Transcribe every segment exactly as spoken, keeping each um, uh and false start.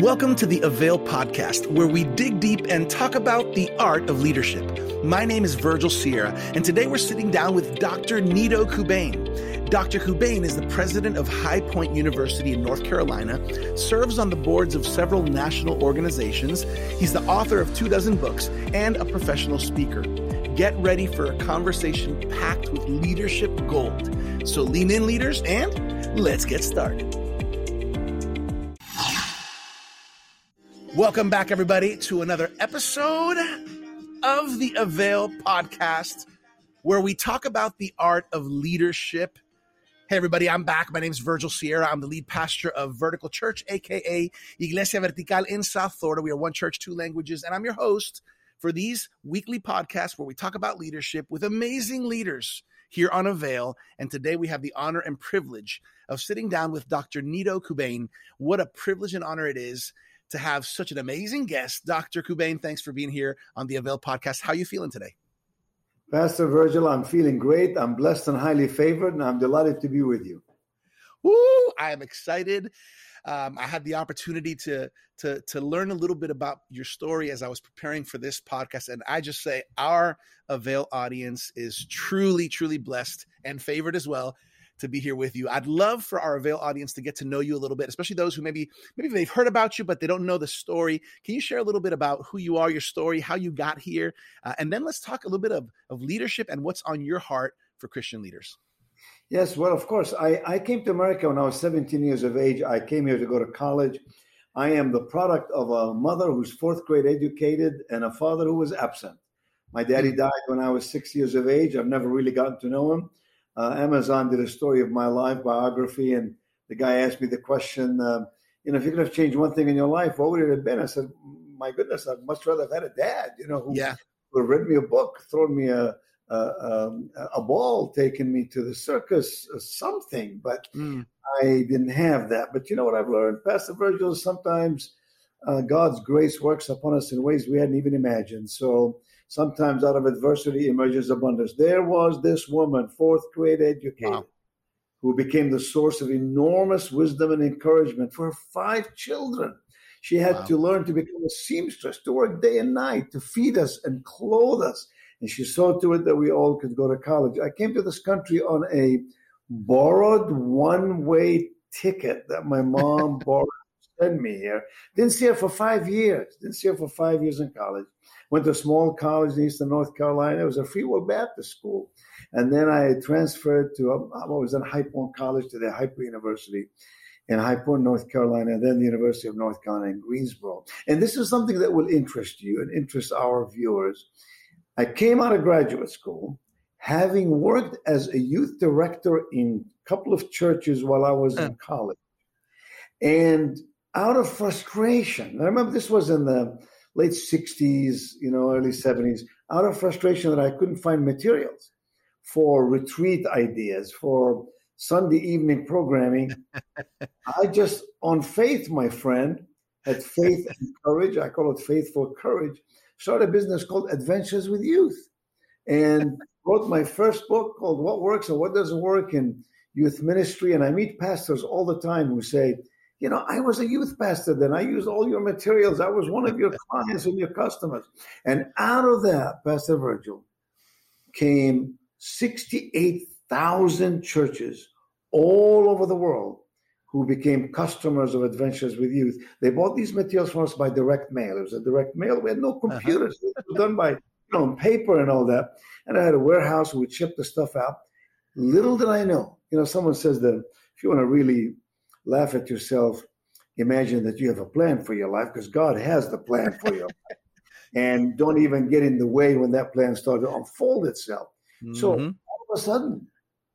Welcome to the Avail Podcast, where we dig deep and talk about the art of leadership. My name is Virgil Sierra, and today we're sitting down with Doctor Nido Qubein. Doctor Qubein is the president of High Point University in North Carolina, serves on the boards of several national organizations. He's the author of two dozen books and a professional speaker. Get ready for a conversation packed with leadership gold. So lean in, leaders, and let's get started. Welcome back, everybody, to another episode of the Avail Podcast, where we talk about the art of leadership. Hey, everybody, I'm back. My name is Virgil Sierra. I'm the lead pastor of Vertical Church, a k a. Iglesia Vertical in South Florida. We are one church, two languages, and I'm your host for these weekly podcasts where we talk about leadership with amazing leaders here on Avail. And today we have the honor and privilege of sitting down with Doctor Nido Qubein. What a privilege and honor it is to have such an amazing guest. Doctor Qubein, thanks for being here on the Avail Podcast. How are you feeling today? Pastor Virgil, I'm feeling great. I'm blessed and highly favored, and I'm delighted to be with you. Woo! I am excited. Um, I had the opportunity to, to, to learn a little bit about your story as I was preparing for this podcast, and I just say our Avail audience is truly, truly blessed and favored as well to be here with you. I'd love for our Avail audience to get to know you a little bit, especially those who maybe maybe they've heard about you, but they don't know the story. Can you share a little bit about who you are, your story, how you got here? Uh, and then let's talk a little bit of, of leadership and what's on your heart for Christian leaders. Yes, well, of course. I, I came to America when I was seventeen years of age. I came here to go to college. I am the product of a mother who's fourth grade educated and a father who was absent. My daddy died when I was six years of age. I've never really gotten to know him. Uh, Amazon did a story of my life biography, and the guy asked me the question, uh, you know, if you could have changed one thing in your life, what would it have been? I said, my goodness, I'd much rather have had a dad, you know, who, yeah. who read me a book, thrown me a a, a, a ball, taken me to the circus, or something. But mm. I didn't have that. But you know what I've learned, Pastor Virgil, sometimes uh, God's grace works upon us in ways we hadn't even imagined. So sometimes out of adversity emerges abundance. There was this woman, fourth grade educated, wow. who became the source of enormous wisdom and encouragement for her five children. She had wow. to learn to become a seamstress, to work day and night, to feed us and clothe us. And she saw to it that we all could go to college. I came to this country on a borrowed one-way ticket that my mom borrowed. Send me here. Didn't see her for five years. Didn't see her for five years in college. Went to a small college in eastern North Carolina. It was a Free Will Baptist school. And then I transferred to, I was at High Point College, to the High Point University in High Point, North Carolina, and then the University of North Carolina in Greensboro. And this is something that will interest you and interest our viewers. I came out of graduate school having worked as a youth director in a couple of churches while I was in college. And out of frustration, I remember this was in the late sixties, you know, early seventies, out of frustration that I couldn't find materials for retreat ideas, for Sunday evening programming. I just, on faith, my friend, had faith and courage. I call it faithful courage. Started a business called Adventures with Youth and wrote my first book called What Works and What Doesn't Work in Youth Ministry. And I meet pastors all the time who say, you know, I was a youth pastor then. I used all your materials. I was one of your clients and your customers. And out of that, Pastor Virgil, came sixty-eight thousand churches all over the world who became customers of Adventures with Youth. They bought these materials from us by direct mail. It was a direct mail. We had no computers. Uh-huh. It was done by, you know, paper and all that. And I had a warehouse who would ship the stuff out. Little did I know. You know, someone says that if you want to really laugh at yourself, imagine that you have a plan for your life, because God has the plan for your life. And don't even get in the way when that plan started to unfold itself. Mm-hmm. So all of a sudden,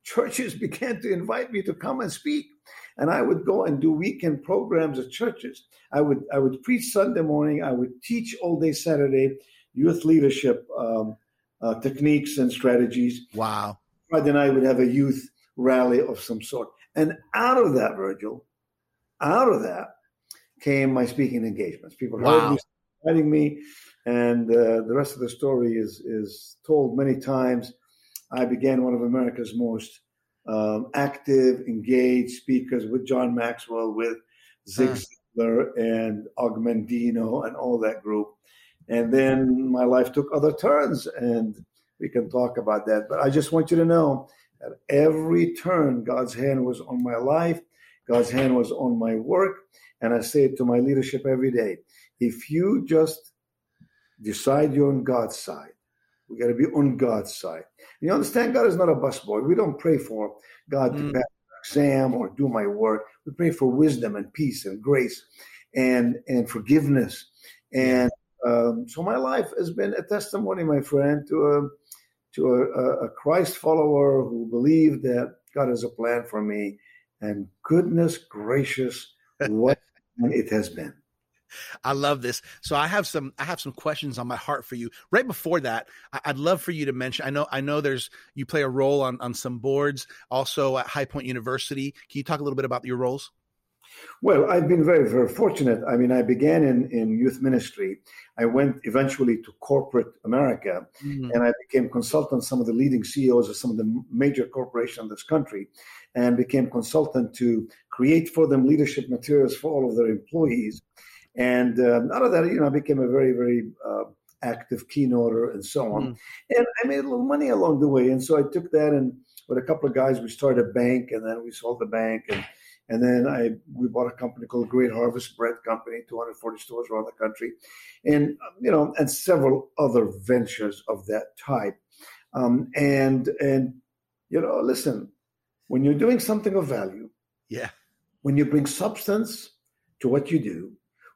churches began to invite me to come and speak. And I would go and do weekend programs at churches. I would I would preach Sunday morning. I would teach all day Saturday youth leadership um, uh, techniques and strategies. Wow. Friday night, I would have a youth rally of some sort. And out of that, Virgil, out of that came my speaking engagements. People wow. heard me, inviting me, and uh, the rest of the story is is told many times. I began one of America's most um, active, engaged speakers with John Maxwell, with Ziglar, Ziglar and Og Mandino and all that group. And then my life took other turns, and we can talk about that. But I just want you to know at every turn, God's hand was on my life. God's hand was on my work. And I say it to my leadership every day. If you just decide you're on God's side, we got to be on God's side. You understand, God is not a busboy. We don't pray for God to mm. pass an exam or do my work. We pray for wisdom and peace and grace and, and forgiveness. And um, so my life has been a testimony, my friend, to a, to a, a Christ follower who believed that God has a plan for me. And goodness gracious, what it has been. I love this. So I have some I have some questions on my heart for you. Right before that, I'd love for you to mention, I know I know there's you play a role on, on some boards, also at High Point University. Can you talk a little bit about your roles? Well, I've been very, very fortunate. I mean, I began in, in youth ministry. I went eventually to corporate America, mm-hmm. and I became consultant, some of the leading C E Os of some of the major corporations in this country, and became consultant to create for them leadership materials for all of their employees. And um, out of that, you know, I became a very, very uh, active keynoter and so on. Mm. And I made a little money along the way. And so I took that, and with a couple of guys, we started a bank, and then we sold the bank. And, and then I we bought a company called Great Harvest Bread Company, two hundred forty stores around the country. And, you know, and several other ventures of that type. Um, and, and, you know, listen, when you're doing something of value, yeah, when you bring substance to what you do,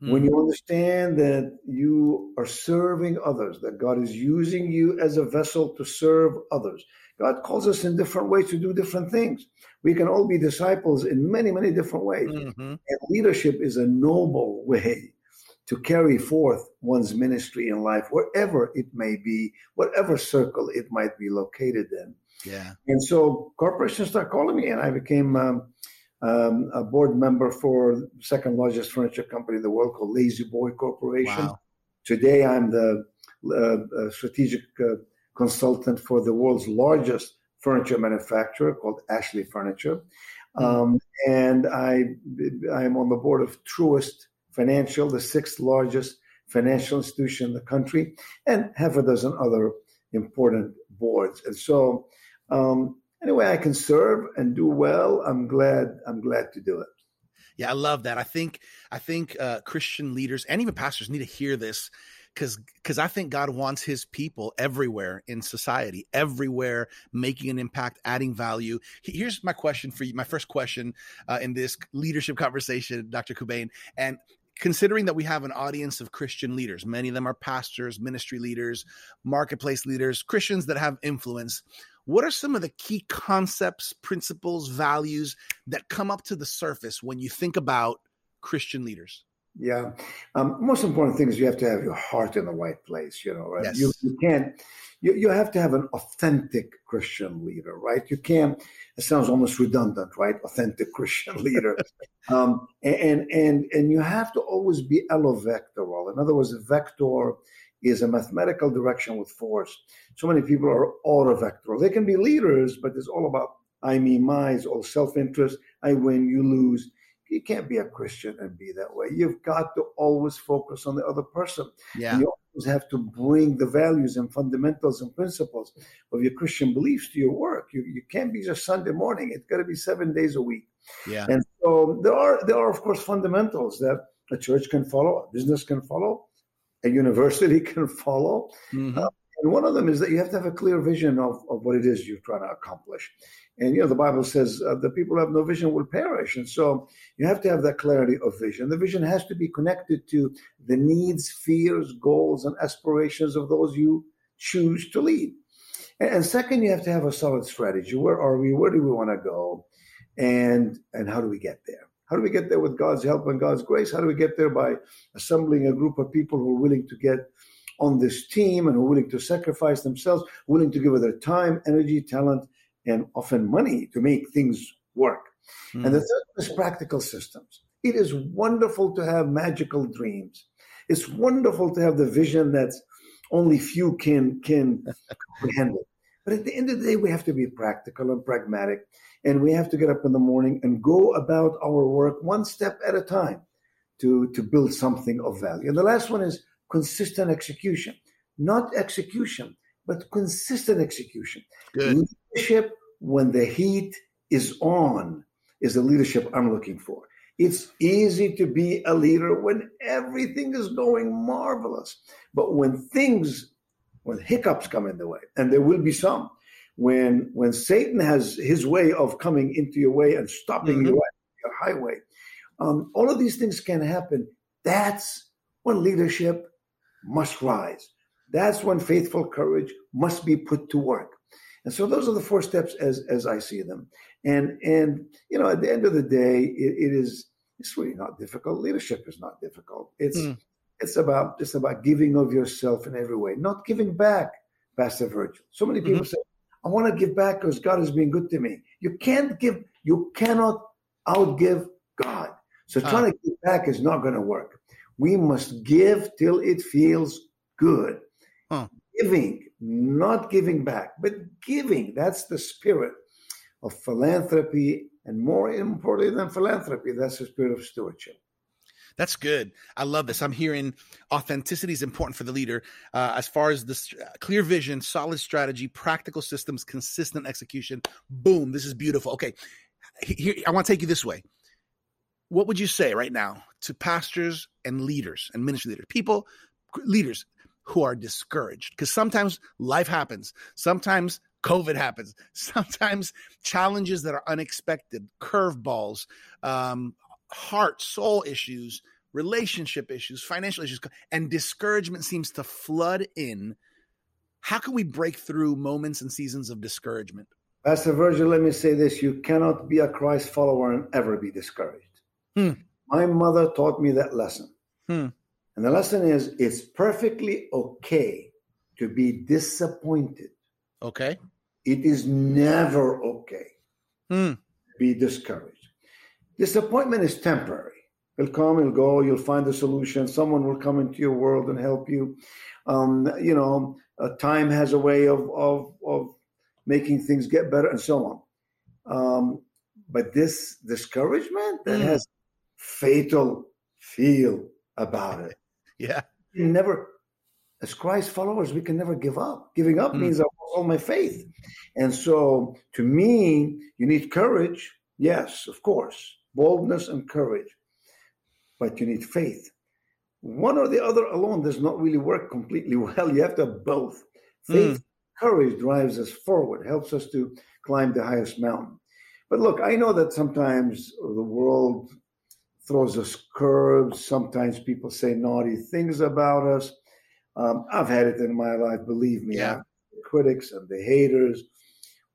when you understand that you are serving others, that God is using you as a vessel to serve others. God calls us in different ways to do different things. We can all be disciples in many, many different ways. Mm-hmm. And leadership is a noble way to carry forth one's ministry in life, wherever it may be, whatever circle it might be located in. Yeah. And so corporations start calling me, and I became... Um, Um, a board member for the second largest furniture company in the world called Lazy Boy Corporation. Wow. Today, I'm the uh, strategic uh, consultant for the world's largest furniture manufacturer called Ashley Furniture. Um, and I, I'm on the board of Truist Financial, the sixth largest financial institution in the country, and half a dozen other important boards. And so... Um, Anyway, I can serve and do well. I'm glad. I'm glad to do it. Yeah, I love that. I think I think uh, Christian leaders and even pastors need to hear this, because because I think God wants His people everywhere in society, everywhere making an impact, adding value. Here's my question for you. My first question uh, in this leadership conversation, Doctor Qubein, and considering that we have an audience of Christian leaders, many of them are pastors, ministry leaders, marketplace leaders, Christians that have influence. What are some of the key concepts, principles, values that come up to the surface when you think about Christian leaders? Yeah. Um, most important thing is you have to have your heart in the right place, you know, right? Yes. You, you can't, you, you have to have an authentic Christian leader, right? You can't, it sounds almost redundant, right? Authentic Christian leader. um, and, and, and you have to always be allovectoral. In other words, a vector is a mathematical direction with force. So many people are auto-vectoral. They can be leaders, but it's all about I, me, my. It's all self-interest. I win, you lose. You can't be a Christian and be that way. You've got to always focus on the other person. Yeah. You always have to bring the values and fundamentals and principles of your Christian beliefs to your work. You, you can't be just Sunday morning. It's got to be seven days a week. Yeah. And so there are, there are, of course, fundamentals that a church can follow, a business can follow, a university can follow. Mm-hmm. Uh, and one of them is that you have to have a clear vision of, of what it is you're trying to accomplish. And, you know, the Bible says uh, the people who have no vision will perish. And so you have to have that clarity of vision. The vision has to be connected to the needs, fears, goals, and aspirations of those you choose to lead. And, and second, you have to have a solid strategy. Where are we? Where do we want to go? And and how do we get there? How do we get there with God's help and God's grace? How do we get there? By assembling a group of people who are willing to get on this team and who are willing to sacrifice themselves, willing to give their time, energy, talent, and often money to make things work. Mm. And the third is practical systems. It is wonderful to have magical dreams. It's wonderful to have the vision that only few can can comprehend it. But at the end of the day, we have to be practical and pragmatic, and we have to get up in the morning and go about our work one step at a time. to, to build something of value. And the last one is consistent execution. Not execution, but consistent execution. Good. Leadership, when the heat is on, is the leadership I'm looking for. It's easy to be a leader when everything is going marvelous. But when things, when hiccups come in the way, and there will be some, when when Satan has his way of coming into your way and stopping mm-hmm. you at your highway, um, all of these things can happen. That's when leadership must rise. That's when faithful courage must be put to work. And so those are the four steps as as I see them. And, and you know, at the end of the day, it, it is it's really not difficult. Leadership is not difficult. It's mm. it's about it's about giving of yourself in every way, not giving back, Pastor Virgil. So many people mm-hmm. say, I want to give back because God has been good to me. You can't give, you cannot outgive God. So trying ah. to give back is not going to work. We must give till it feels good. Huh. Giving, not giving back, but giving. That's the spirit of philanthropy, and more importantly than philanthropy, that's the spirit of stewardship. That's good. I love this. I'm hearing authenticity is important for the leader uh, as far as this clear vision, solid strategy, practical systems, consistent execution. Boom. This is beautiful. Okay. Here, I want to take you this way. What would you say right now to pastors and leaders and ministry leaders, people, leaders who are discouraged? Because sometimes life happens. Sometimes COVID happens. Sometimes challenges that are unexpected, curveballs, um, heart, soul issues, relationship issues, financial issues, and discouragement seems to flood in. How can we break through moments and seasons of discouragement? Pastor Virgil, let me say this. You cannot be a Christ follower and ever be discouraged. Hmm. My mother taught me that lesson. Hmm. And the lesson is, it's perfectly okay to be disappointed. Okay. It is never okay hmm. to be discouraged. Disappointment is temporary. It'll come, it'll go, you'll find a solution. Someone will come into your world and help you. Um, you know, uh, time has a way of, of, of making things get better and so on. Um, but this discouragement, that mm. has fatal feel about it. Yeah. You never, as Christ followers, we can never give up. Giving up mm. means I lost all my faith. And so to me, you need courage. Yes, of course. Boldness and courage, but you need faith. One or the other alone does not really work completely well. You have to have both. Faith, mm. courage drives us forward, helps us to climb the highest mountain. But look, I know that sometimes the world throws us curves. Sometimes people say naughty things about us. Um, I've had it in my life, believe me. Yeah. The critics and the haters.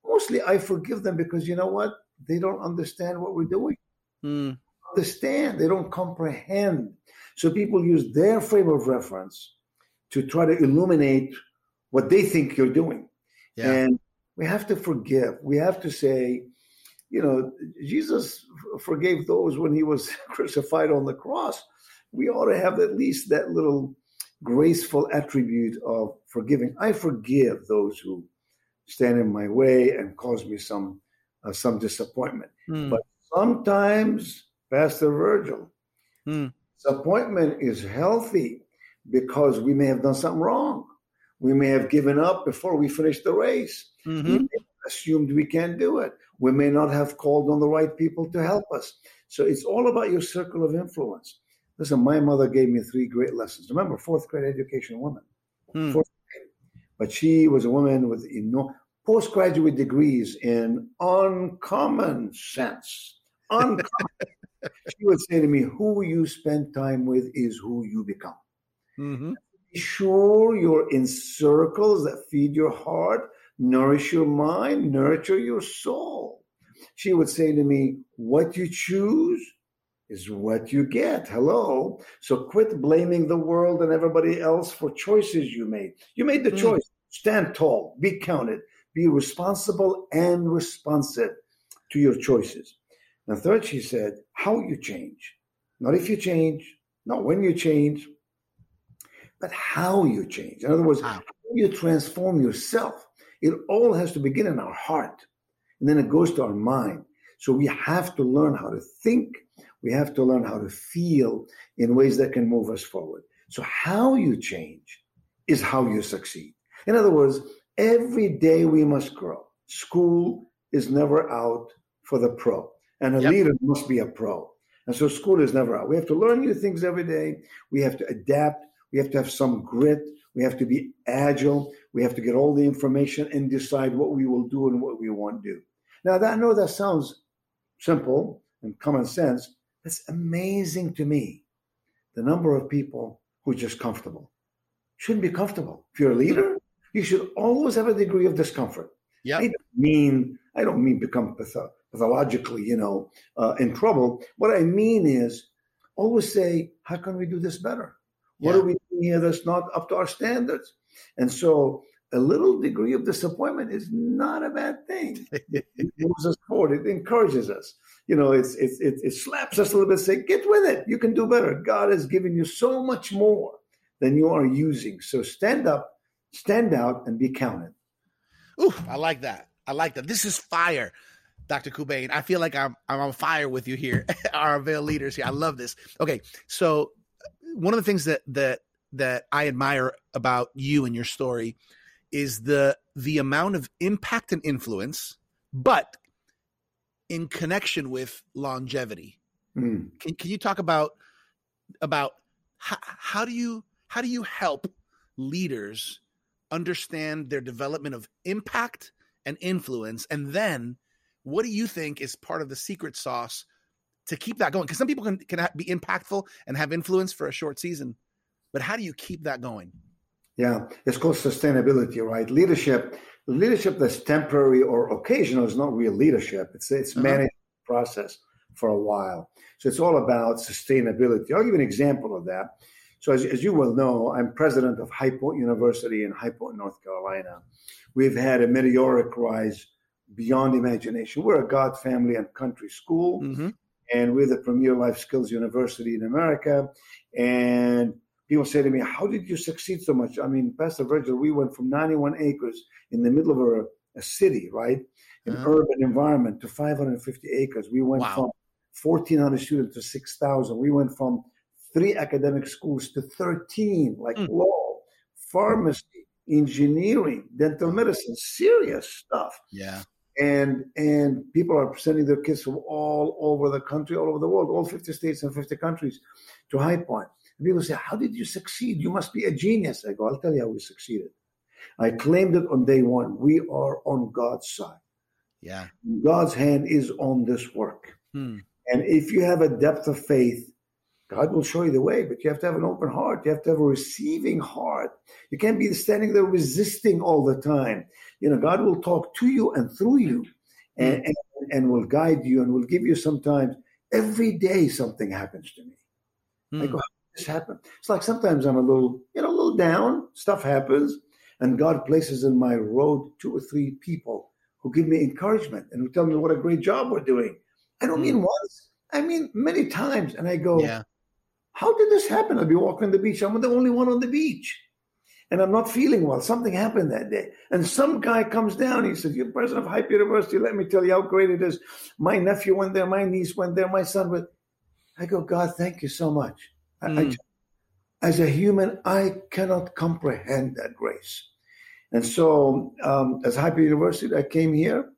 Mostly I forgive them because you know what? They don't understand what we're doing. Mm. Understand. They don't comprehend. So people use their frame of reference to try to illuminate what they think you're doing. Yeah. And we have to forgive. We have to say, you know, Jesus forgave those when he was crucified on the cross. We ought to have at least that little graceful attribute of forgiving. I forgive those who stand in my way and cause me some Uh, some disappointment. Mm. But sometimes, Pastor Virgil, mm. disappointment is healthy because we may have done something wrong. We may have given up before we finished the race. Mm-hmm. We may have assumed we can't do it. We may not have called on the right people to help us. So it's all about your circle of influence. Listen, my mother gave me three great lessons. Remember, fourth grade education woman. Mm. Fourth grade. But she was a woman with enormous postgraduate degrees in uncommon sense. Uncommon. She would say to me, who you spend time with is who you become. Mm-hmm. Be sure you're in circles that feed your heart, nourish your mind, nurture your soul. She would say to me, what you choose is what you get. Hello. So quit blaming the world and everybody else for choices you made. You made the mm. choice. Stand tall. Be counted. Be responsible and responsive to your choices. And third, she said, how you change. Not if you change, not when you change, but how you change. In other words, how you transform yourself. It all has to begin in our heart, and then it goes to our mind. So we have to learn how to think. We have to learn how to feel in ways that can move us forward. So how you change is how you succeed. In other words, every day we must grow. School is never out for the pro, and a yep. leader must be a pro. And so school is never out. We have to learn new things every day. We have to adapt. We have to have some grit. We have to be agile. We have to get all the information and decide what we will do and what we won't do. Now, that, I know that sounds simple and common sense. It's amazing to me, the number of people who are just comfortable. Shouldn't be comfortable. If you're a leader, you should always have a degree of discomfort. Yeah. I don't mean I don't mean become patho- pathologically, you know, uh, in trouble. What I mean is always say, how can we do this better? What yeah. are we doing here that's not up to our standards? And so a little degree of disappointment is not a bad thing. It moves us forward. It encourages us. You know, it's, it's, it, it slaps us a little bit, say, get with it. You can do better. God has given you so much more than you are using. So stand up, stand out, and be counted. Ooh, I like that. I like that. This is fire, Doctor Qubein. I feel like I'm I'm on fire with you here, our Avail leaders here. I love this. Okay, so one of the things that that that I admire about you and your story is the the amount of impact and influence, but in connection with longevity. Mm. Can can you talk about about how, how do you how do you help leaders understand their development of impact and influence? And then what do you think is part of the secret sauce to keep that going? Because some people can, can be impactful and have influence for a short season, but how do you keep that going? Yeah, it's called sustainability, right? Leadership, leadership that's temporary or occasional is not real leadership. It's it's uh-huh. managed process for a while. So it's all about sustainability. I'll give you an example of that. So as, as you well know, I'm president of High Point University in High Point, North Carolina. We've had a meteoric rise beyond imagination. We're a God, family, and country school, mm-hmm. and we're the premier life skills university in America. And people say to me, how did you succeed so much? I mean, Pastor Virgil, we went from ninety-one acres in the middle of a, a city, right, an uh-huh. urban environment, to five hundred fifty acres. We went wow. from fourteen hundred students to six thousand. We went from three academic schools to thirteen, like mm. law, pharmacy, engineering, dental medicine, serious stuff. Yeah. And and people are sending their kids from all over the country, all over the world, all fifty states and fifty countries to High Point. And people say, how did you succeed? You must be a genius. I go, I'll tell you how we succeeded. I claimed it on day one. We are on God's side. Yeah. God's hand is on this work. Mm. And if you have a depth of faith, God will show you the way, but you have to have an open heart. You have to have a receiving heart. You can't be standing there resisting all the time. You know, God will talk to you and through you and, and, and will guide you and will give you sometimes. Every day something happens to me. Hmm. I go, how did this happen? It's like sometimes I'm a little, you know, a little down. Stuff happens. And God places in my road two or three people who give me encouragement and who tell me what a great job we're doing. I don't hmm. mean once. I mean many times. And I go, yeah. how did this happen? I'll be walking on the beach. I'm the only one on the beach. And I'm not feeling well. Something happened that day. And some guy comes down. He says, you're president of Hype University. Let me tell you how great it is. My nephew went there. My niece went there. My son went. I go, God, thank you so much. Mm. I, I just, as a human, I cannot comprehend that grace. And so um, as Hype University, I came here.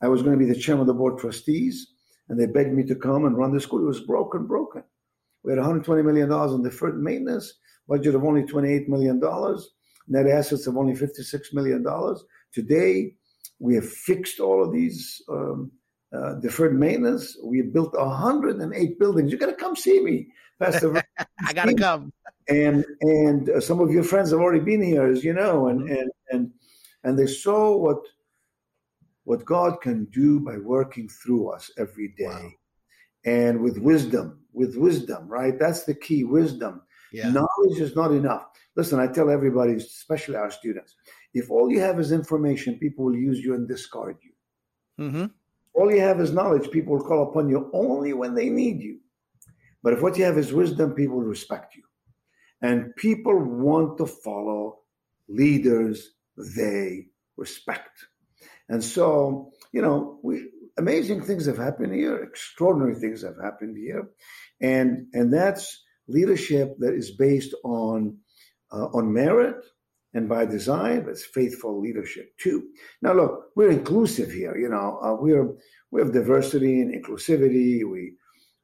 I was going to be the chairman of the board of trustees. And they begged me to come and run the school. It was broken, broken. We had one hundred twenty million dollars in deferred maintenance, budget of only twenty-eight million dollars, net assets of only fifty-six million dollars. Today, we have fixed all of these um, uh, deferred maintenance. We have built one hundred eight buildings. You got to come see me, Pastor. I got to come. And and uh, some of your friends have already been here, as you know, and and and, and they saw what, what God can do by working through us every day. Wow. And with wisdom, with wisdom, right? That's the key, wisdom. Yeah. Knowledge is not enough. Listen, I tell everybody, especially our students, if all you have is information, people will use you and discard you. Mm-hmm. All you have is knowledge, people will call upon you only when they need you. But if what you have is wisdom, people respect you. And people want to follow leaders they respect. And so, you know, we amazing things have happened here. Extraordinary things have happened here. And, and that's leadership that is based on, uh, on merit and by design. That's faithful leadership too. Now, look, we're inclusive here. You know, uh, we're, we have diversity and inclusivity. We,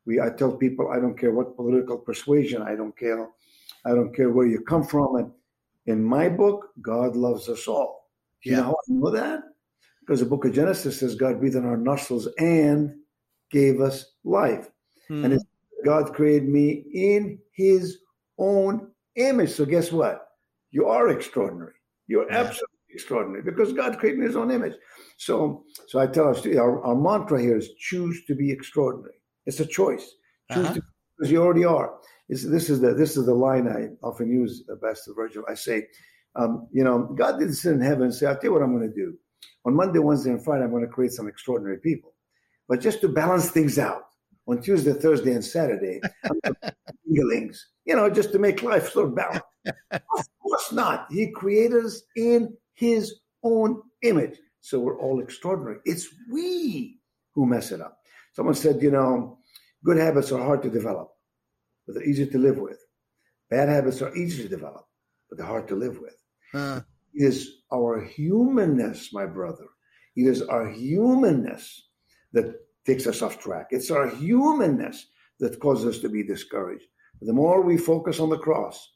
we, I tell people, I don't care what political persuasion. I don't care. I don't care where you come from. And in my book, God loves us all. You yeah. know how I know that? Because the book of Genesis says God breathed in our nostrils and gave us life. Hmm. And it's God created me in his own image. So guess what? You are extraordinary. You're absolutely extraordinary because God created his own image. So so I tell us, our, our mantra here is choose to be extraordinary. It's a choice. Choose uh-huh. to, because you already are. It's, this is the this is the line I often use, uh, Pastor Virgil. I say, um, you know, God didn't sit in heaven and say, I'll tell you what I'm going to do. On Monday, Wednesday, and Friday, I'm going to create some extraordinary people. But just to balance things out, on Tuesday, Thursday, and Saturday, feelings, you know, just to make life sort of balanced. Of course not. He created us in his own image. So we're all extraordinary. It's we who mess it up. Someone said, you know, good habits are hard to develop, but they're easy to live with. Bad habits are easy to develop, but they're hard to live with. Huh. It is our humanness, my brother. It is our humanness that takes us off track. It's our humanness that causes us to be discouraged. The more we focus on the cross,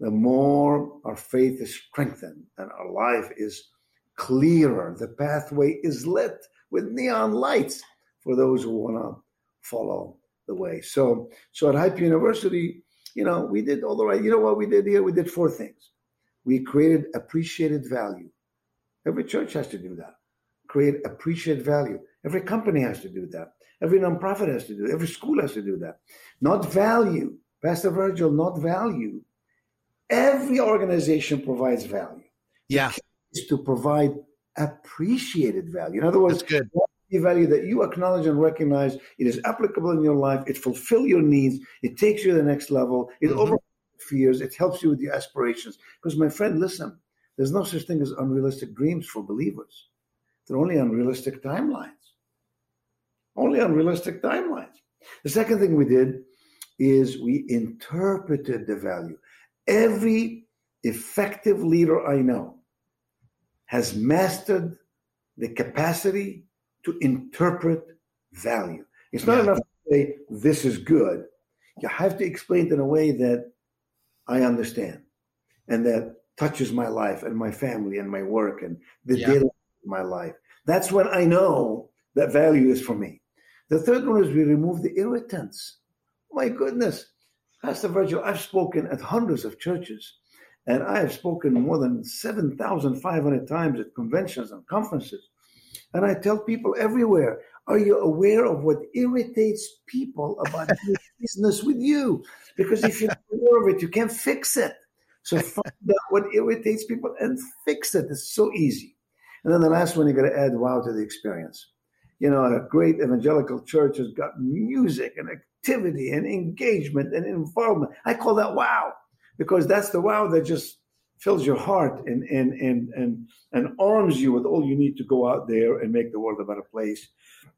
the more our faith is strengthened and our life is clearer. The pathway is lit with neon lights for those who want to follow the way. So, so at High Point University, you know, we did all the right. You know what we did here? We did four things. We created appreciated value. Every church has to do that. Create appreciated value. Every company has to do that. Every nonprofit has to do it. Every school has to do that. Not value. Pastor Virgil, not value. Every organization provides value. Yeah. It's to provide appreciated value. In other words, that's good. Value that you acknowledge and recognize. It is applicable in your life. It fulfills your needs. It takes you to the next level. It mm-hmm. overcomes fears. It helps you with your aspirations. Because, my friend, listen, there's no such thing as unrealistic dreams for believers. They're only unrealistic timelines. Only unrealistic timelines. The second thing we did is we interpreted the value. Every effective leader I know has mastered the capacity to interpret value. It's not yeah. enough to say, this is good. You have to explain it in a way that I understand and that touches my life and my family and my work and the yeah. daily of my life. That's when I know that value is for me. The third one is we remove the irritants. My goodness, Pastor Virgil, I've spoken at hundreds of churches, and I have spoken more than seven thousand five hundred times at conventions and conferences. And I tell people everywhere, are you aware of what irritates people about doing business with you? Because if you're not aware of it, you can't fix it. So find out what irritates people and fix it. It's so easy. And then the last one, you got to add wow to the experience. You know, a great evangelical church has got music and activity and engagement and involvement. I call that wow, because that's the wow that just fills your heart and and and and and arms you with all you need to go out there and make the world a better place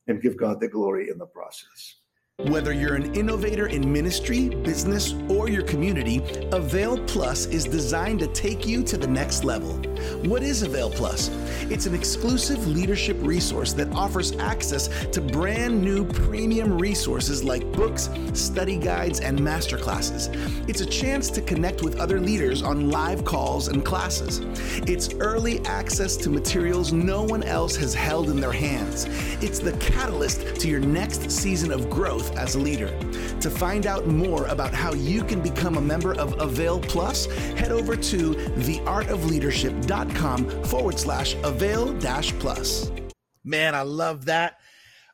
and give God the glory in the process. Whether you're an innovator in ministry, business, or your community, Avail Plus is designed to take you to the next level. What is Avail Plus? It's an exclusive leadership resource that offers access to brand new premium resources like books, study guides, and masterclasses. It's a chance to connect with other leaders on live calls and classes. It's early access to materials no one else has held in their hands. It's the catalyst to your next season of growth as a leader. To find out more about how you can become a member of Avail Plus, head over to theartofleadership.com forward slash avail dash plus. Man, I love that.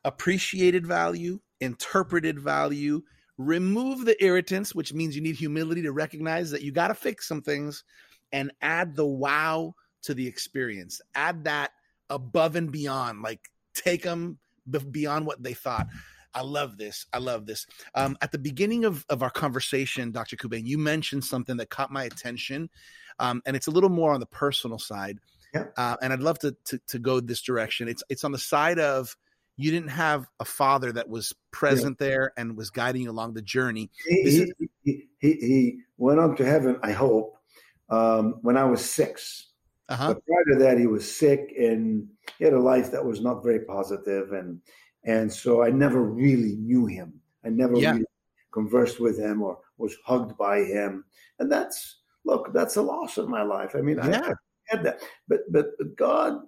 Appreciated value, interpreted value, remove the irritants, which means you need humility to recognize that you got to fix some things, and add the wow to the experience. Add that above and beyond, like take them beyond what they thought. I love this. I love this. Um, at the beginning of, of our conversation, Doctor Qubein, you mentioned something that caught my attention, um, and it's a little more on the personal side. Yeah. Uh, and I'd love to, to to go this direction. It's it's on the side of you didn't have a father that was present yeah. there and was guiding you along the journey. He, he, is- he, he, he went up to heaven, I hope, um, when I was six. Uh-huh. But prior to that, he was sick and he had a life that was not very positive. And and so I never really knew him. I never yeah. really conversed with him or was hugged by him. And that's, look, that's a loss in my life. I mean, yeah. I, I had that. But, but God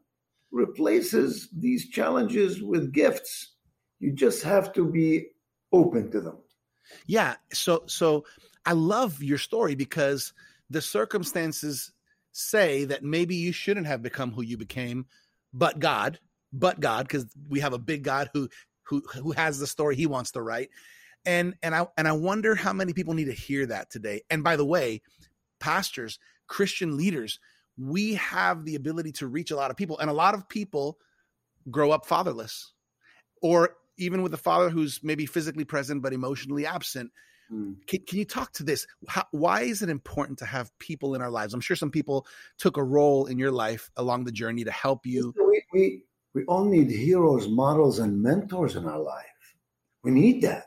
replaces these challenges with gifts. You just have to be open to them. Yeah. So, so I love your story because the circumstances say that maybe you shouldn't have become who you became, but God, but God, because we have a big God who, who, who has the story he wants to write. And, and I, and I wonder how many people need to hear that today. And by the way, pastors, Christian leaders, we have the ability to reach a lot of people, and a lot of people grow up fatherless, or even with a father who's maybe physically present but emotionally absent. Mm. Can, can you talk to this? How, why is it important to have people in our lives? I'm sure some people took a role in your life along the journey to help you. We, we, we all need heroes, models, and mentors in our life. We need that.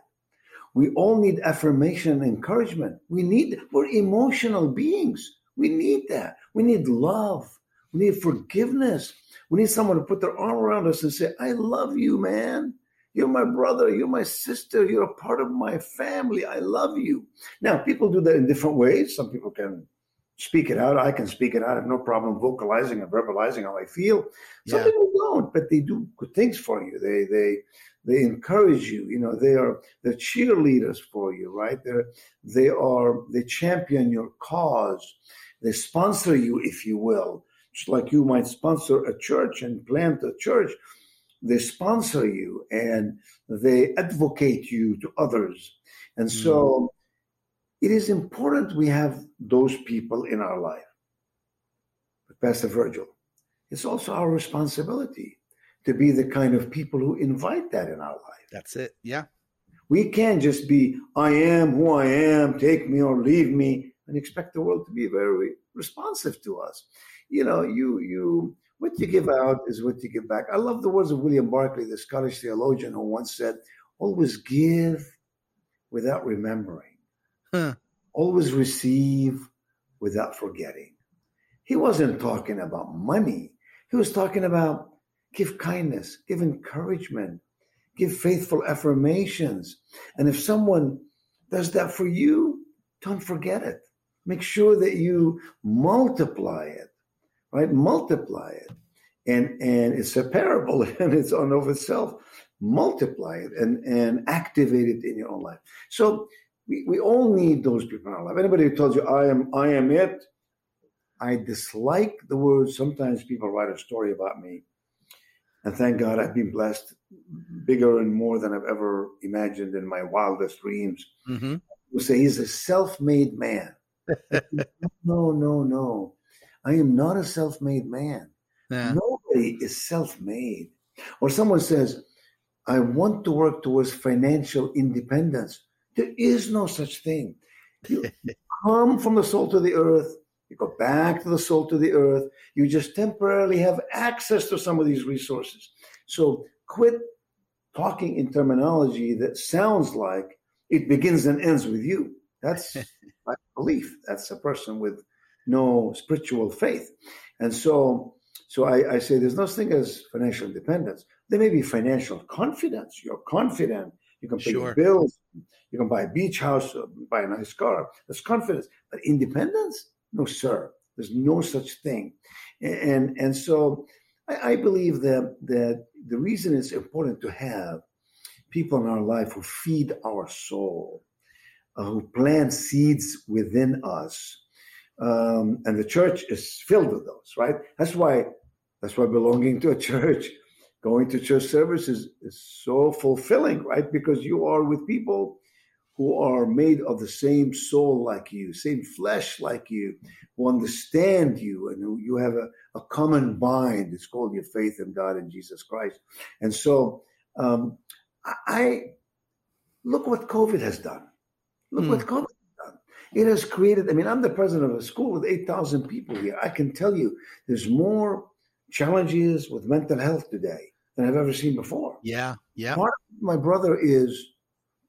We all need affirmation, encouragement. We need, we're emotional beings. We need that. We need love. We need forgiveness. We need someone to put their arm around us and say, I love you, man. You're my brother. You're my sister. You're a part of my family. I love you. Now, people do that in different ways. Some people can speak it out. I can speak it out. I have no problem vocalizing and verbalizing how I feel. Some yeah. people don't, but they do good things for you. They they they encourage you. You know, they are they're cheerleaders for you, right? They're, they are they champion your cause. They sponsor you, if you will, just like you might sponsor a church and plant a church. They sponsor you and they advocate you to others. And so mm. it is important we have those people in our life. But Pastor Virgil, it's also our responsibility to be the kind of people who invite that in our life. That's it. Yeah. We can't just be, I am who I am, take me or leave me, and expect the world to be very responsive to us. You know, you you what you give out is what you give back. I love the words of William Barclay, the Scottish theologian, who once said, always give without remembering. Huh. Always receive without forgetting. He wasn't talking about money. He was talking about give kindness, give encouragement, give faithful affirmations. And if someone does that for you, don't forget it. Make sure that you multiply it, right? Multiply it. And and it's a parable and it's on of itself. Multiply it and, and activate it in your own life. So we, we all need those people in our life. Anybody who tells you, I am, I am it, I dislike the word. Sometimes people write a story about me. And thank God I've been blessed bigger and more than I've ever imagined in my wildest dreams. Mm-hmm. Who say he's a self-made man. No, no, no. I am not a self-made man. Yeah. Nobody is self-made. Or someone says, I want to work towards financial independence. There is no such thing. You come from the soul to the earth. You go back to the soul to the earth. You just temporarily have access to some of these resources. So quit talking in terminology that sounds like it begins and ends with you. That's my belief. That's a person with no spiritual faith. And so so I, I say there's no thing as financial independence. There may be financial confidence. You're confident. You can pay sure. your bills. You can buy a beach house, or buy a nice car. That's confidence. But independence? No, sir. There's no such thing. And, and so I, I believe that, that the reason it's important to have people in our life who feed our soul, uh, who plant seeds within us. Um, and the church is filled with those, right? That's why that's why belonging to a church, going to church services is so fulfilling, right? Because you are with people who are made of the same soul like you, same flesh like you, who understand you, and who you have a, a common bind. It's called your faith in God and Jesus Christ. And so... Um, I look what COVID has done. Look mm. what COVID has done. It has created, I mean, I'm the president of a school with eight thousand people here. I can tell you there's more challenges with mental health today than I've ever seen before. Yeah, yeah. Part of my brother is,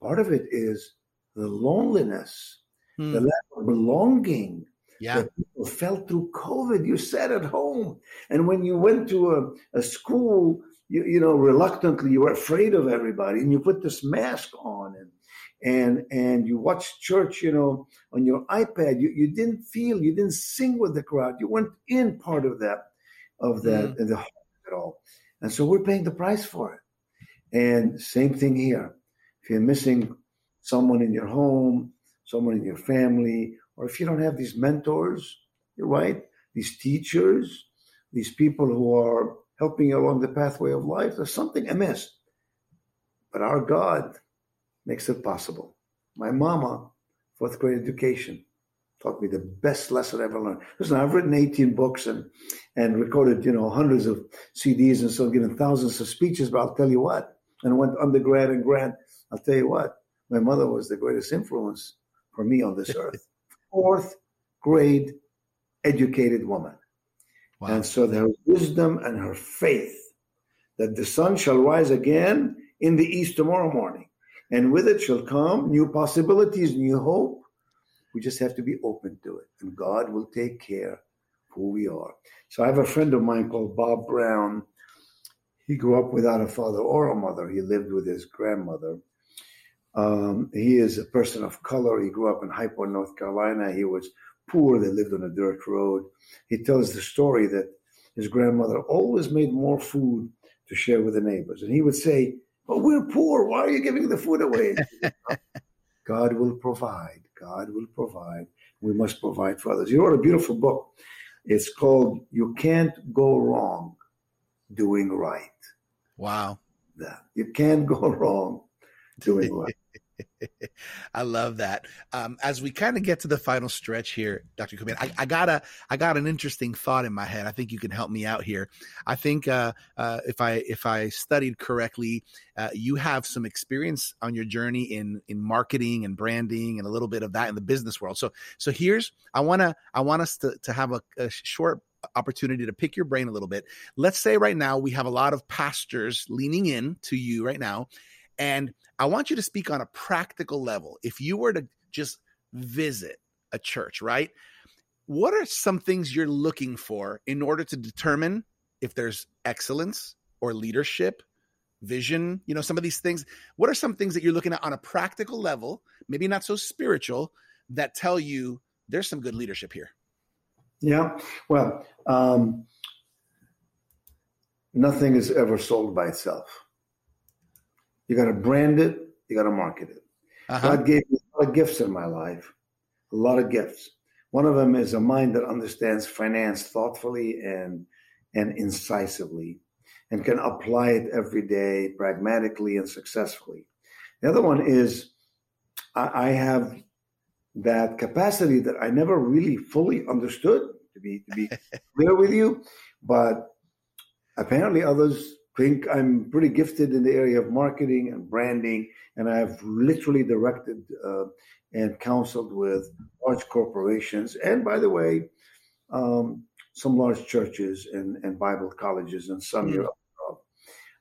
part of it is the loneliness, hmm. the lack of belonging yeah. that people felt through COVID. You sat at home, and when you went to a, a school, you, you know, reluctantly, you were afraid of everybody, and you put this mask on, and and and you watched church, you know, on your iPad. You you didn't feel, you didn't sing with the crowd. You weren't in part of that, of that, mm. and the heart of it all. And so we're paying the price for it. And same thing here. If you're missing someone in your home, someone in your family, or if you don't have these mentors, you're right, these teachers, these people who are helping you along the pathway of life, there's something amiss. But our God makes it possible. My mama, fourth grade education, taught me the best lesson I ever learned. Listen, I've written eighteen books and and recorded, you know, hundreds of C Ds and so given thousands of speeches, but I'll tell you what, and I went undergrad and grad, I'll tell you what, my mother was the greatest influence for me on this earth. Fourth grade educated woman. Wow. And so her wisdom and her faith that the sun shall rise again in the east tomorrow morning. And with it shall come new possibilities, new hope. We just have to be open to it. And God will take care of who we are. So I have a friend of mine called Bob Brown. He grew up without a father or a mother. He lived with his grandmother. Um, he is a person of color. He grew up in High Point, North Carolina. He was poor. They lived on a dirt road. He tells the story that his grandmother always made more food to share with the neighbors. And he would say, but we're poor. Why are you giving the food away? God will provide. God will provide. We must provide for others. He wrote a beautiful book. It's called You Can't Go Wrong Doing Right. Wow. Yeah. You can't go wrong doing right. I love that. Um, as we kind of get to the final stretch here, Doctor Qubein, I, I got a, I got an interesting thought in my head. I think you can help me out here. I think uh, uh, if I if I studied correctly, uh, you have some experience on your journey in in marketing and branding and a little bit of that in the business world. So so here's I wanna I want us to to have a, a short opportunity to pick your brain a little bit. Let's say right now we have a lot of pastors leaning in to you right now. And I want you to speak on a practical level. If you were to just visit a church, right? What are some things you're looking for in order to determine if there's excellence or leadership, vision, you know, some of these things? What are some things that you're looking at on a practical level, maybe not so spiritual, that tell you there's some good leadership here? Yeah, well, um, nothing is ever sold by itself. You got to brand it. You got to market it. Uh-huh. God gave me a lot of gifts in my life, a lot of gifts. One of them is a mind that understands finance thoughtfully and and incisively and can apply it every day pragmatically and successfully. The other one is I, I have that capacity that I never really fully understood, to be, to be clear with you, but apparently others think I'm pretty gifted in the area of marketing and branding, and I've literally directed uh, and counseled with large corporations and, by the way, um, some large churches and, and Bible colleges and some mm-hmm. Europe.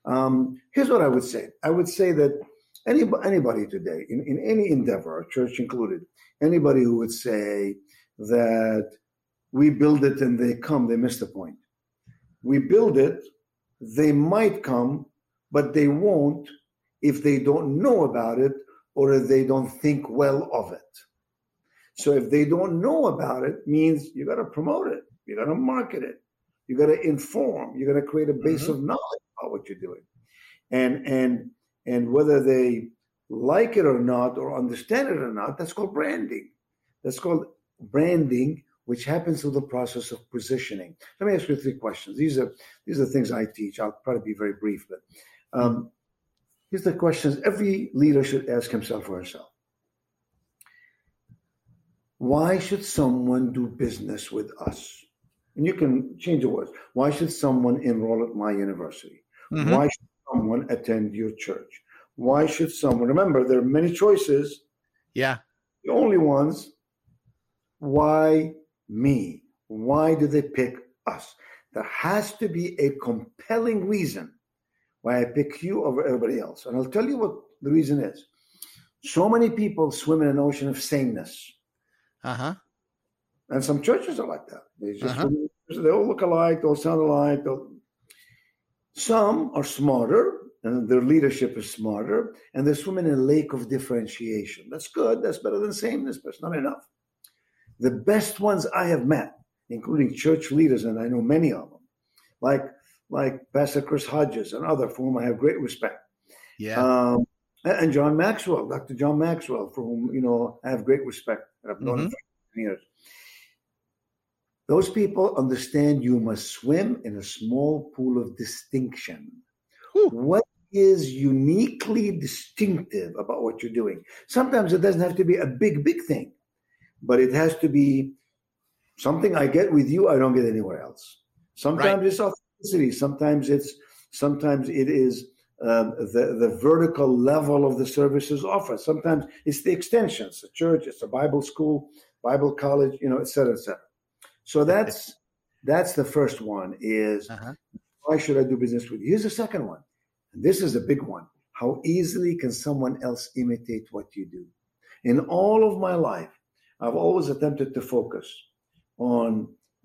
Um, here's what I would say. I would say that any, anybody today, in, in any endeavor, our church included, anybody who would say that we build it and they come, they missed the point. We build it. They might come, but they won't if they don't know about it or if they don't think well of it. So if they don't know about it, means you got to promote it. You got to market it. You got to inform. You got to create a base mm-hmm. of knowledge about what you're doing. And and and whether they like it or not or understand it or not, that's called branding. That's called branding, which happens through the process of positioning. Let me ask you three questions. These are these are things I teach. I'll probably be very brief, but um, here's the questions every leader should ask himself or herself. Why should someone do business with us? And you can change the words. Why should someone enroll at my university? Mm-hmm. Why should someone attend your church? Why should someone? Remember, there are many choices. Yeah. The only ones, why me? Why do they pick us? There has to be a compelling reason why I pick you over everybody else. And I'll tell you what the reason is. So many people swim in an ocean of sameness. Uh-huh. And some churches are like that. They just uh-huh. they all look alike, they all sound alike. They all... Some are smarter, and their leadership is smarter, and they swim in a lake of differentiation. That's good. That's better than sameness, but it's not enough. The best ones I have met, including church leaders, and I know many of them, like like Pastor Chris Hodges and others, for whom I have great respect. Yeah. Um, and John Maxwell, Doctor John Maxwell, for whom, you know, I have great respect. I've known him for years. Those people understand you must swim in a small pool of distinction. Ooh. What is uniquely distinctive about what you're doing? Sometimes it doesn't have to be a big, big thing, but it has to be something I get with you I don't get anywhere else. Sometimes right. it's authenticity. Sometimes it's sometimes it is Um, the, the vertical level of the services offered. Sometimes it's the extensions, the church, it's a Bible school, Bible college, you know, et cetera, et cetera. So that's that's the first one is, uh-huh. why should I do business with you? Here's the second one. And this is the big one. How easily can someone else imitate what you do? In all of my life, I've always attempted to focus on,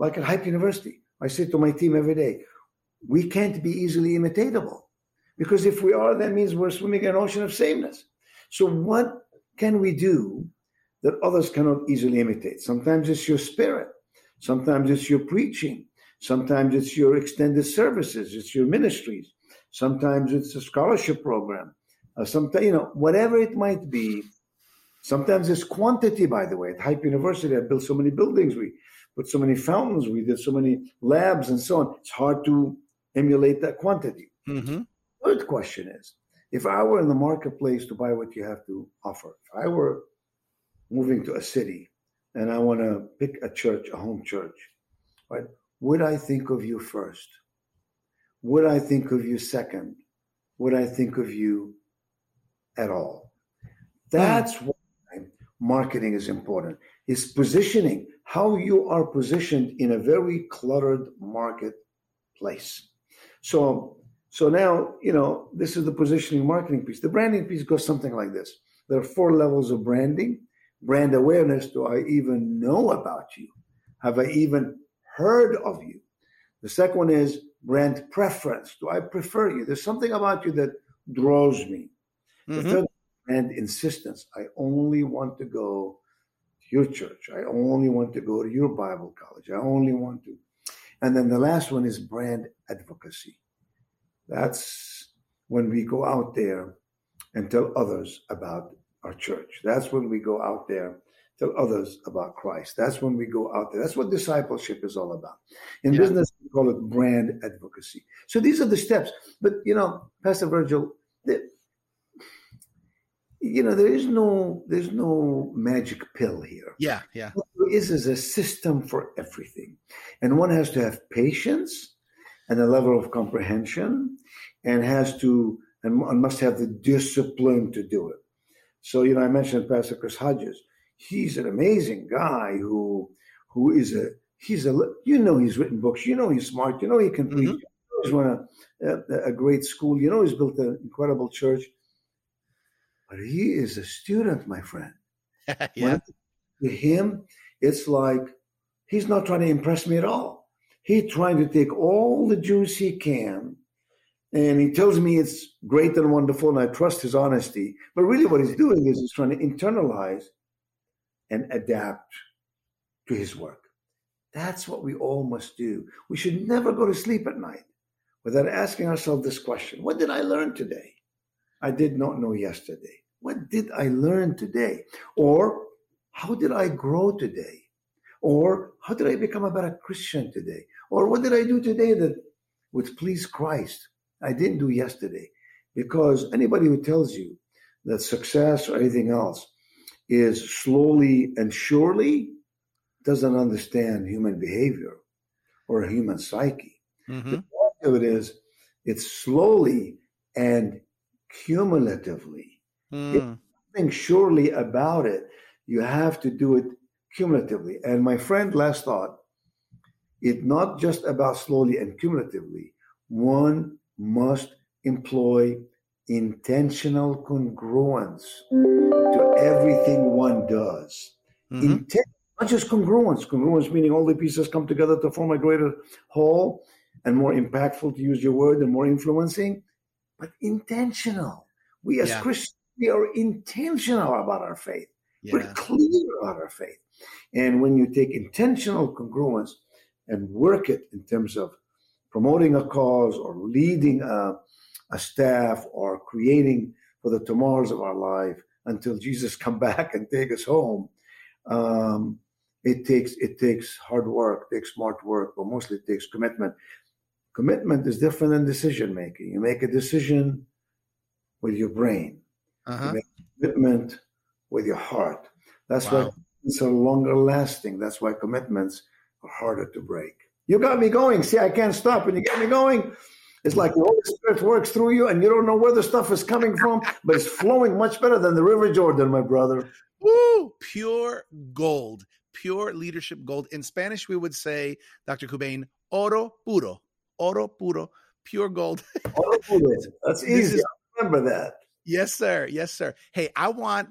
like at High Point University, I say to my team every day, we can't be easily imitatable. Because if we are, that means we're swimming in an ocean of sameness. So what can we do that others cannot easily imitate? Sometimes it's your spirit. Sometimes it's your preaching. Sometimes it's your extended services. It's your ministries. Sometimes it's a scholarship program. Uh, sometimes, you know, whatever it might be. Sometimes it's quantity, by the way. At Hype University, I built so many buildings. We put so many fountains. We did so many labs and so on. It's hard to emulate that quantity. Mm-hmm. Third question is, if I were in the marketplace to buy what you have to offer, if I were moving to a city and I want to pick a church, a home church, right? Would I think of you first? Would I think of you second? Would I think of you at all? That's why marketing is important. It's positioning, how you are positioned in a very cluttered marketplace. So So now, you know, this is the positioning marketing piece. The branding piece goes something like this. There are four levels of branding. Brand awareness, do I even know about you? Have I even heard of you? The second one is brand preference. Do I prefer you? There's something about you that draws me. Mm-hmm. The third one is brand insistence. I only want to go to your church. I only want to go to your Bible college. I only want to. And then the last one is brand advocacy. That's when we go out there and tell others about our church. That's when we go out there, tell others about Christ. That's when we go out there. That's what discipleship is all about. In yeah. business, we call it brand advocacy. So these are the steps. But, you know, Pastor Virgil, the, you know, there is no, there's no magic pill here. Yeah, yeah. What there is is a system for everything. And one has to have patience and a level of comprehension, and has to and must have the discipline to do it. So, you know, I mentioned Pastor Chris Hodges. He's an amazing guy who who is a he's a you know he's written books. You know he's smart. You know he can preach. Mm-hmm. He's run a, a, a great school. You know he's built an incredible church. But he is a student, my friend. yeah. To him, it's like he's not trying to impress me at all. He's trying to take all the juice he can, and he tells me it's great and wonderful, and I trust his honesty. But really what he's doing is he's trying to internalize and adapt to his work. That's what we all must do. We should never go to sleep at night without asking ourselves this question. What did I learn today? I did not know yesterday. What did I learn today? Or how did I grow today? Or how did I become a better Christian today? Or what did I do today that would please Christ? I didn't do yesterday. Because anybody who tells you that success or anything else is slowly and surely doesn't understand human behavior or human psyche. Mm-hmm. The point of it is it's slowly and cumulatively. Mm. It's nothing surely about it. You have to do it cumulatively. And my friend, last thought, it's not just about slowly and cumulatively. One must employ intentional congruence to everything one does. Mm-hmm. Inten- not just congruence. Congruence meaning all the pieces come together to form a greater whole and more impactful, to use your word, and more influencing, but intentional. We as yeah. Christians, we are intentional about our faith. Yeah. We're clear about our faith. And when you take intentional congruence and work it in terms of promoting a cause or leading a, a staff or creating for the tomorrows of our life until Jesus come back and take us home, um, it takes it takes hard work, it takes smart work, but mostly it takes commitment. Commitment is different than decision-making. You make a decision with your brain. Uh-huh. You make a commitment with your heart. That's wow. why commitments are longer lasting. That's why commitments are harder to break. You got me going. See, I can't stop. When you get me going, it's like the Holy Spirit works through you, and you don't know where the stuff is coming from, but it's flowing much better than the River Jordan, my brother. Woo! Pure gold. Pure leadership gold. In Spanish, we would say, Doctor Qubein, oro puro. Oro puro. Pure gold. Oro puro. That's easy. Is, remember that. Yes, sir. Yes, sir. Hey, I want...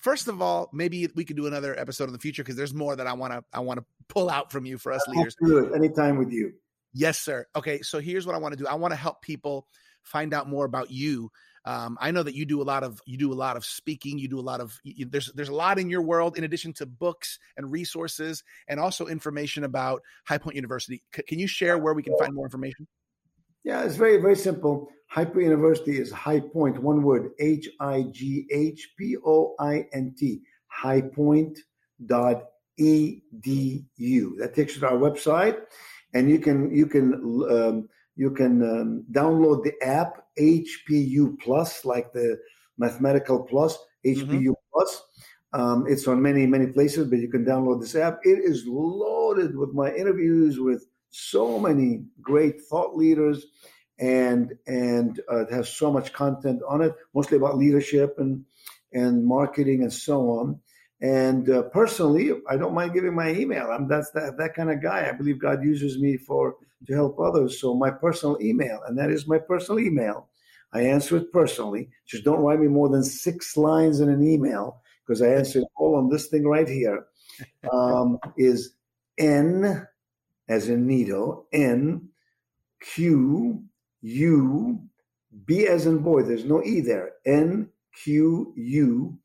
First of all, maybe we could do another episode in the future because there's more that I want to I want to pull out from you for us I'll leaders. Do it anytime with you. Yes, sir. Okay, so here's what I want to do. I want to help people find out more about you. Um, I know that you do a lot of you do a lot of speaking. You do a lot of you, there's there's a lot in your world in addition to books and resources and also information about High Point University. C- can you share where we can find more information? Yeah, it's very, very simple. High Point University is High Point, one word, H I G H P O I N T, high point dot e d u. That takes you to our website, and you can you can um, you can um, download the app H P U Plus, like the mathematical plus, H P U mm-hmm. Plus. Um, it's on many many places, but you can download this app. It is loaded with my interviews with so many great thought leaders, and and uh, it has so much content on it, mostly about leadership and and marketing and so on. And uh, personally, I don't mind giving my email. I'm that's that, that kind of guy. I believe God uses me for to help others. So my personal email, and that is my personal email. I answer it personally. Just don't write me more than six lines in an email because I answer it all on this thing right here. Um, is N. As in Nido, N, Q, U, B as in boy. There's no E there. N, Q, U,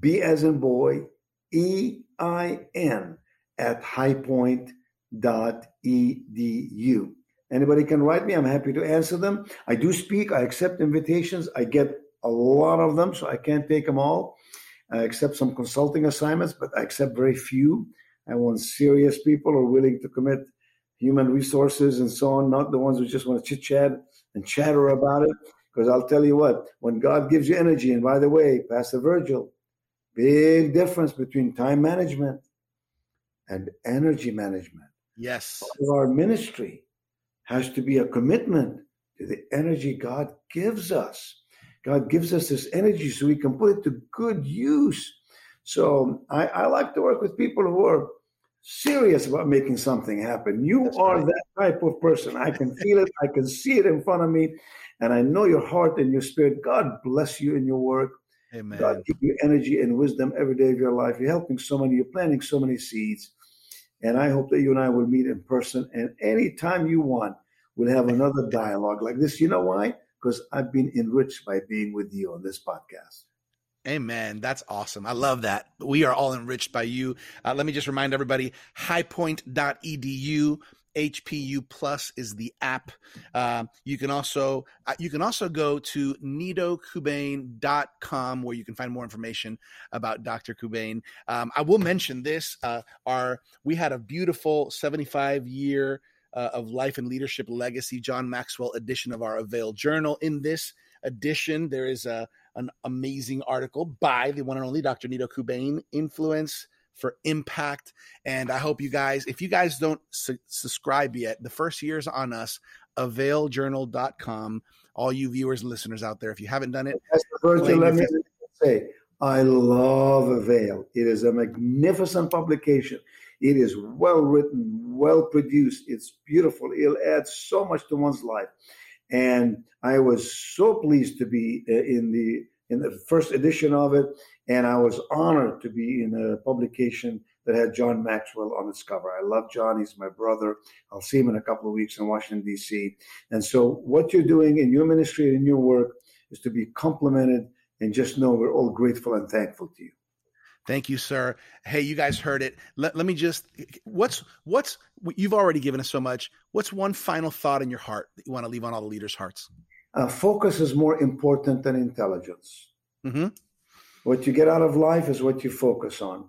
B as in boy, E, I, N at highpoint dot e d u. Anybody can write me. I'm happy to answer them. I do speak. I accept invitations. I get a lot of them, so I can't take them all. I accept some consulting assignments, but I accept very few. I want serious people who are willing to commit human resources and so on, not the ones who just want to chit-chat and chatter about it. Because I'll tell you what, when God gives you energy, and by the way, Pastor Virgil, big difference between time management and energy management. Yes. Our ministry has to be a commitment to the energy God gives us. God gives us this energy so we can put it to good use. So I, I like to work with people who are serious about making something happen. You That's are right. that type of person. I can feel it. I can see it in front of me. And I know your heart and your spirit. God bless you in your work. Amen. God give you energy and wisdom every day of your life. You're helping so many. You're planting so many seeds. And I hope that you and I will meet in person. And anytime you want, we'll have another dialogue like this. You know why? Because I've been enriched by being with you on this podcast. Amen. That's awesome. I love that. We are all enriched by you. Uh, let me just remind everybody, highpoint dot e d u, H P U Plus is the app. Uh, you can also uh, you can also go to nido qubein dot com where you can find more information about Doctor Qubein. Um, I will mention this. Uh, our we had a beautiful seventy-five year uh, of life and leadership legacy, John Maxwell edition of our Avail Journal. In this edition, there is a an amazing article by the one and only Doctor Nido Qubein, Influence for Impact. And I hope you guys, if you guys don't su- subscribe yet, the first year's on us, avail journal dot com. All you viewers and listeners out there, if you haven't done it. That's the first thing. Let me say, I love Avail. It is a magnificent publication. It is well written, well produced. It's beautiful. It'll add so much to one's life. And I was so pleased to be in the in the first edition of it, and I was honored to be in a publication that had John Maxwell on its cover. I love John. He's my brother. I'll see him in a couple of weeks in Washington, D C And so what you're doing in your ministry and in your work is to be complimented, and just know we're all grateful and thankful to you. Thank you, sir. Hey, you guys heard it. Let, let me just, what's, what's, you've already given us so much. What's one final thought in your heart that you want to leave on all the leaders' hearts? Uh, focus is more important than intelligence. Mm-hmm. What you get out of life is what you focus on.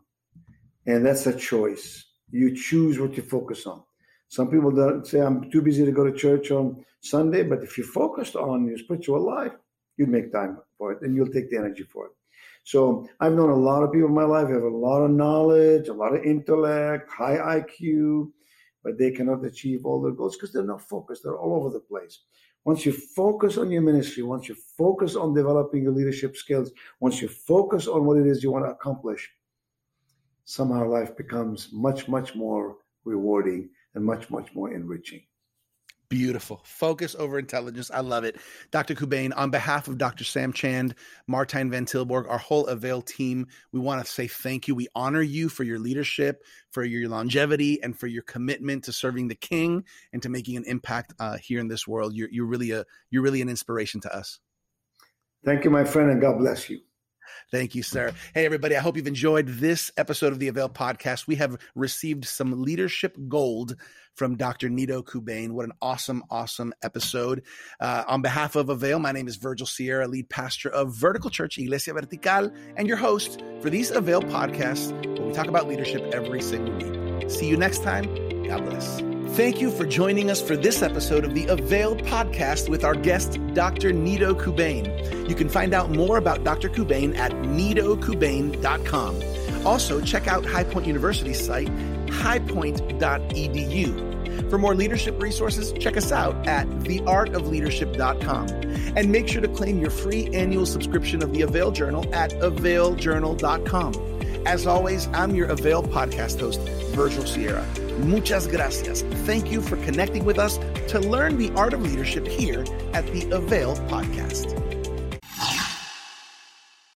And that's a choice. You choose what you focus on. Some people don't say, I'm too busy to go to church on Sunday. But if you focused on your spiritual life, you'd make time for it and you'll take the energy for it. So I've known a lot of people in my life who have a lot of knowledge, a lot of intellect, high I Q, but they cannot achieve all their goals because they're not focused. They're all over the place. Once you focus on your ministry, once you focus on developing your leadership skills, once you focus on what it is you want to accomplish, somehow life becomes much, much more rewarding and much, much more enriching. Beautiful. Focus over intelligence. I love it. Doctor Qubein, on behalf of Doctor Sam Chand, Martijn van Tilburg, our whole Avail team, we want to say thank you. We honor you for your leadership, for your longevity, and for your commitment to serving the King and to making an impact uh, here in this world. You're, you're really a, you're really an inspiration to us. Thank you, my friend, and God bless you. Thank you, sir. Hey, everybody, I hope you've enjoyed this episode of the Avail Podcast. We have received some leadership gold from Doctor Nido Qubein. What an awesome, awesome episode. Uh, on behalf of Avail, my name is Virgil Sierra, lead pastor of Vertical Church, Iglesia Vertical, and your host for these Avail Podcasts, where we talk about leadership every single week. See you next time. God bless. Thank you for joining us for this episode of the Avail Podcast with our guest, Doctor Nido Qubein. You can find out more about Doctor Qubein at nido qubein dot com. Also, check out High Point University's site, high point dot e d u. For more leadership resources, check us out at the art of leadership dot com. And make sure to claim your free annual subscription of the Avail Journal at avail journal dot com. As always, I'm your Avail Podcast host, Virgil Sierra. Muchas gracias. Thank you for connecting with us to learn the art of leadership here at the Avail Podcast.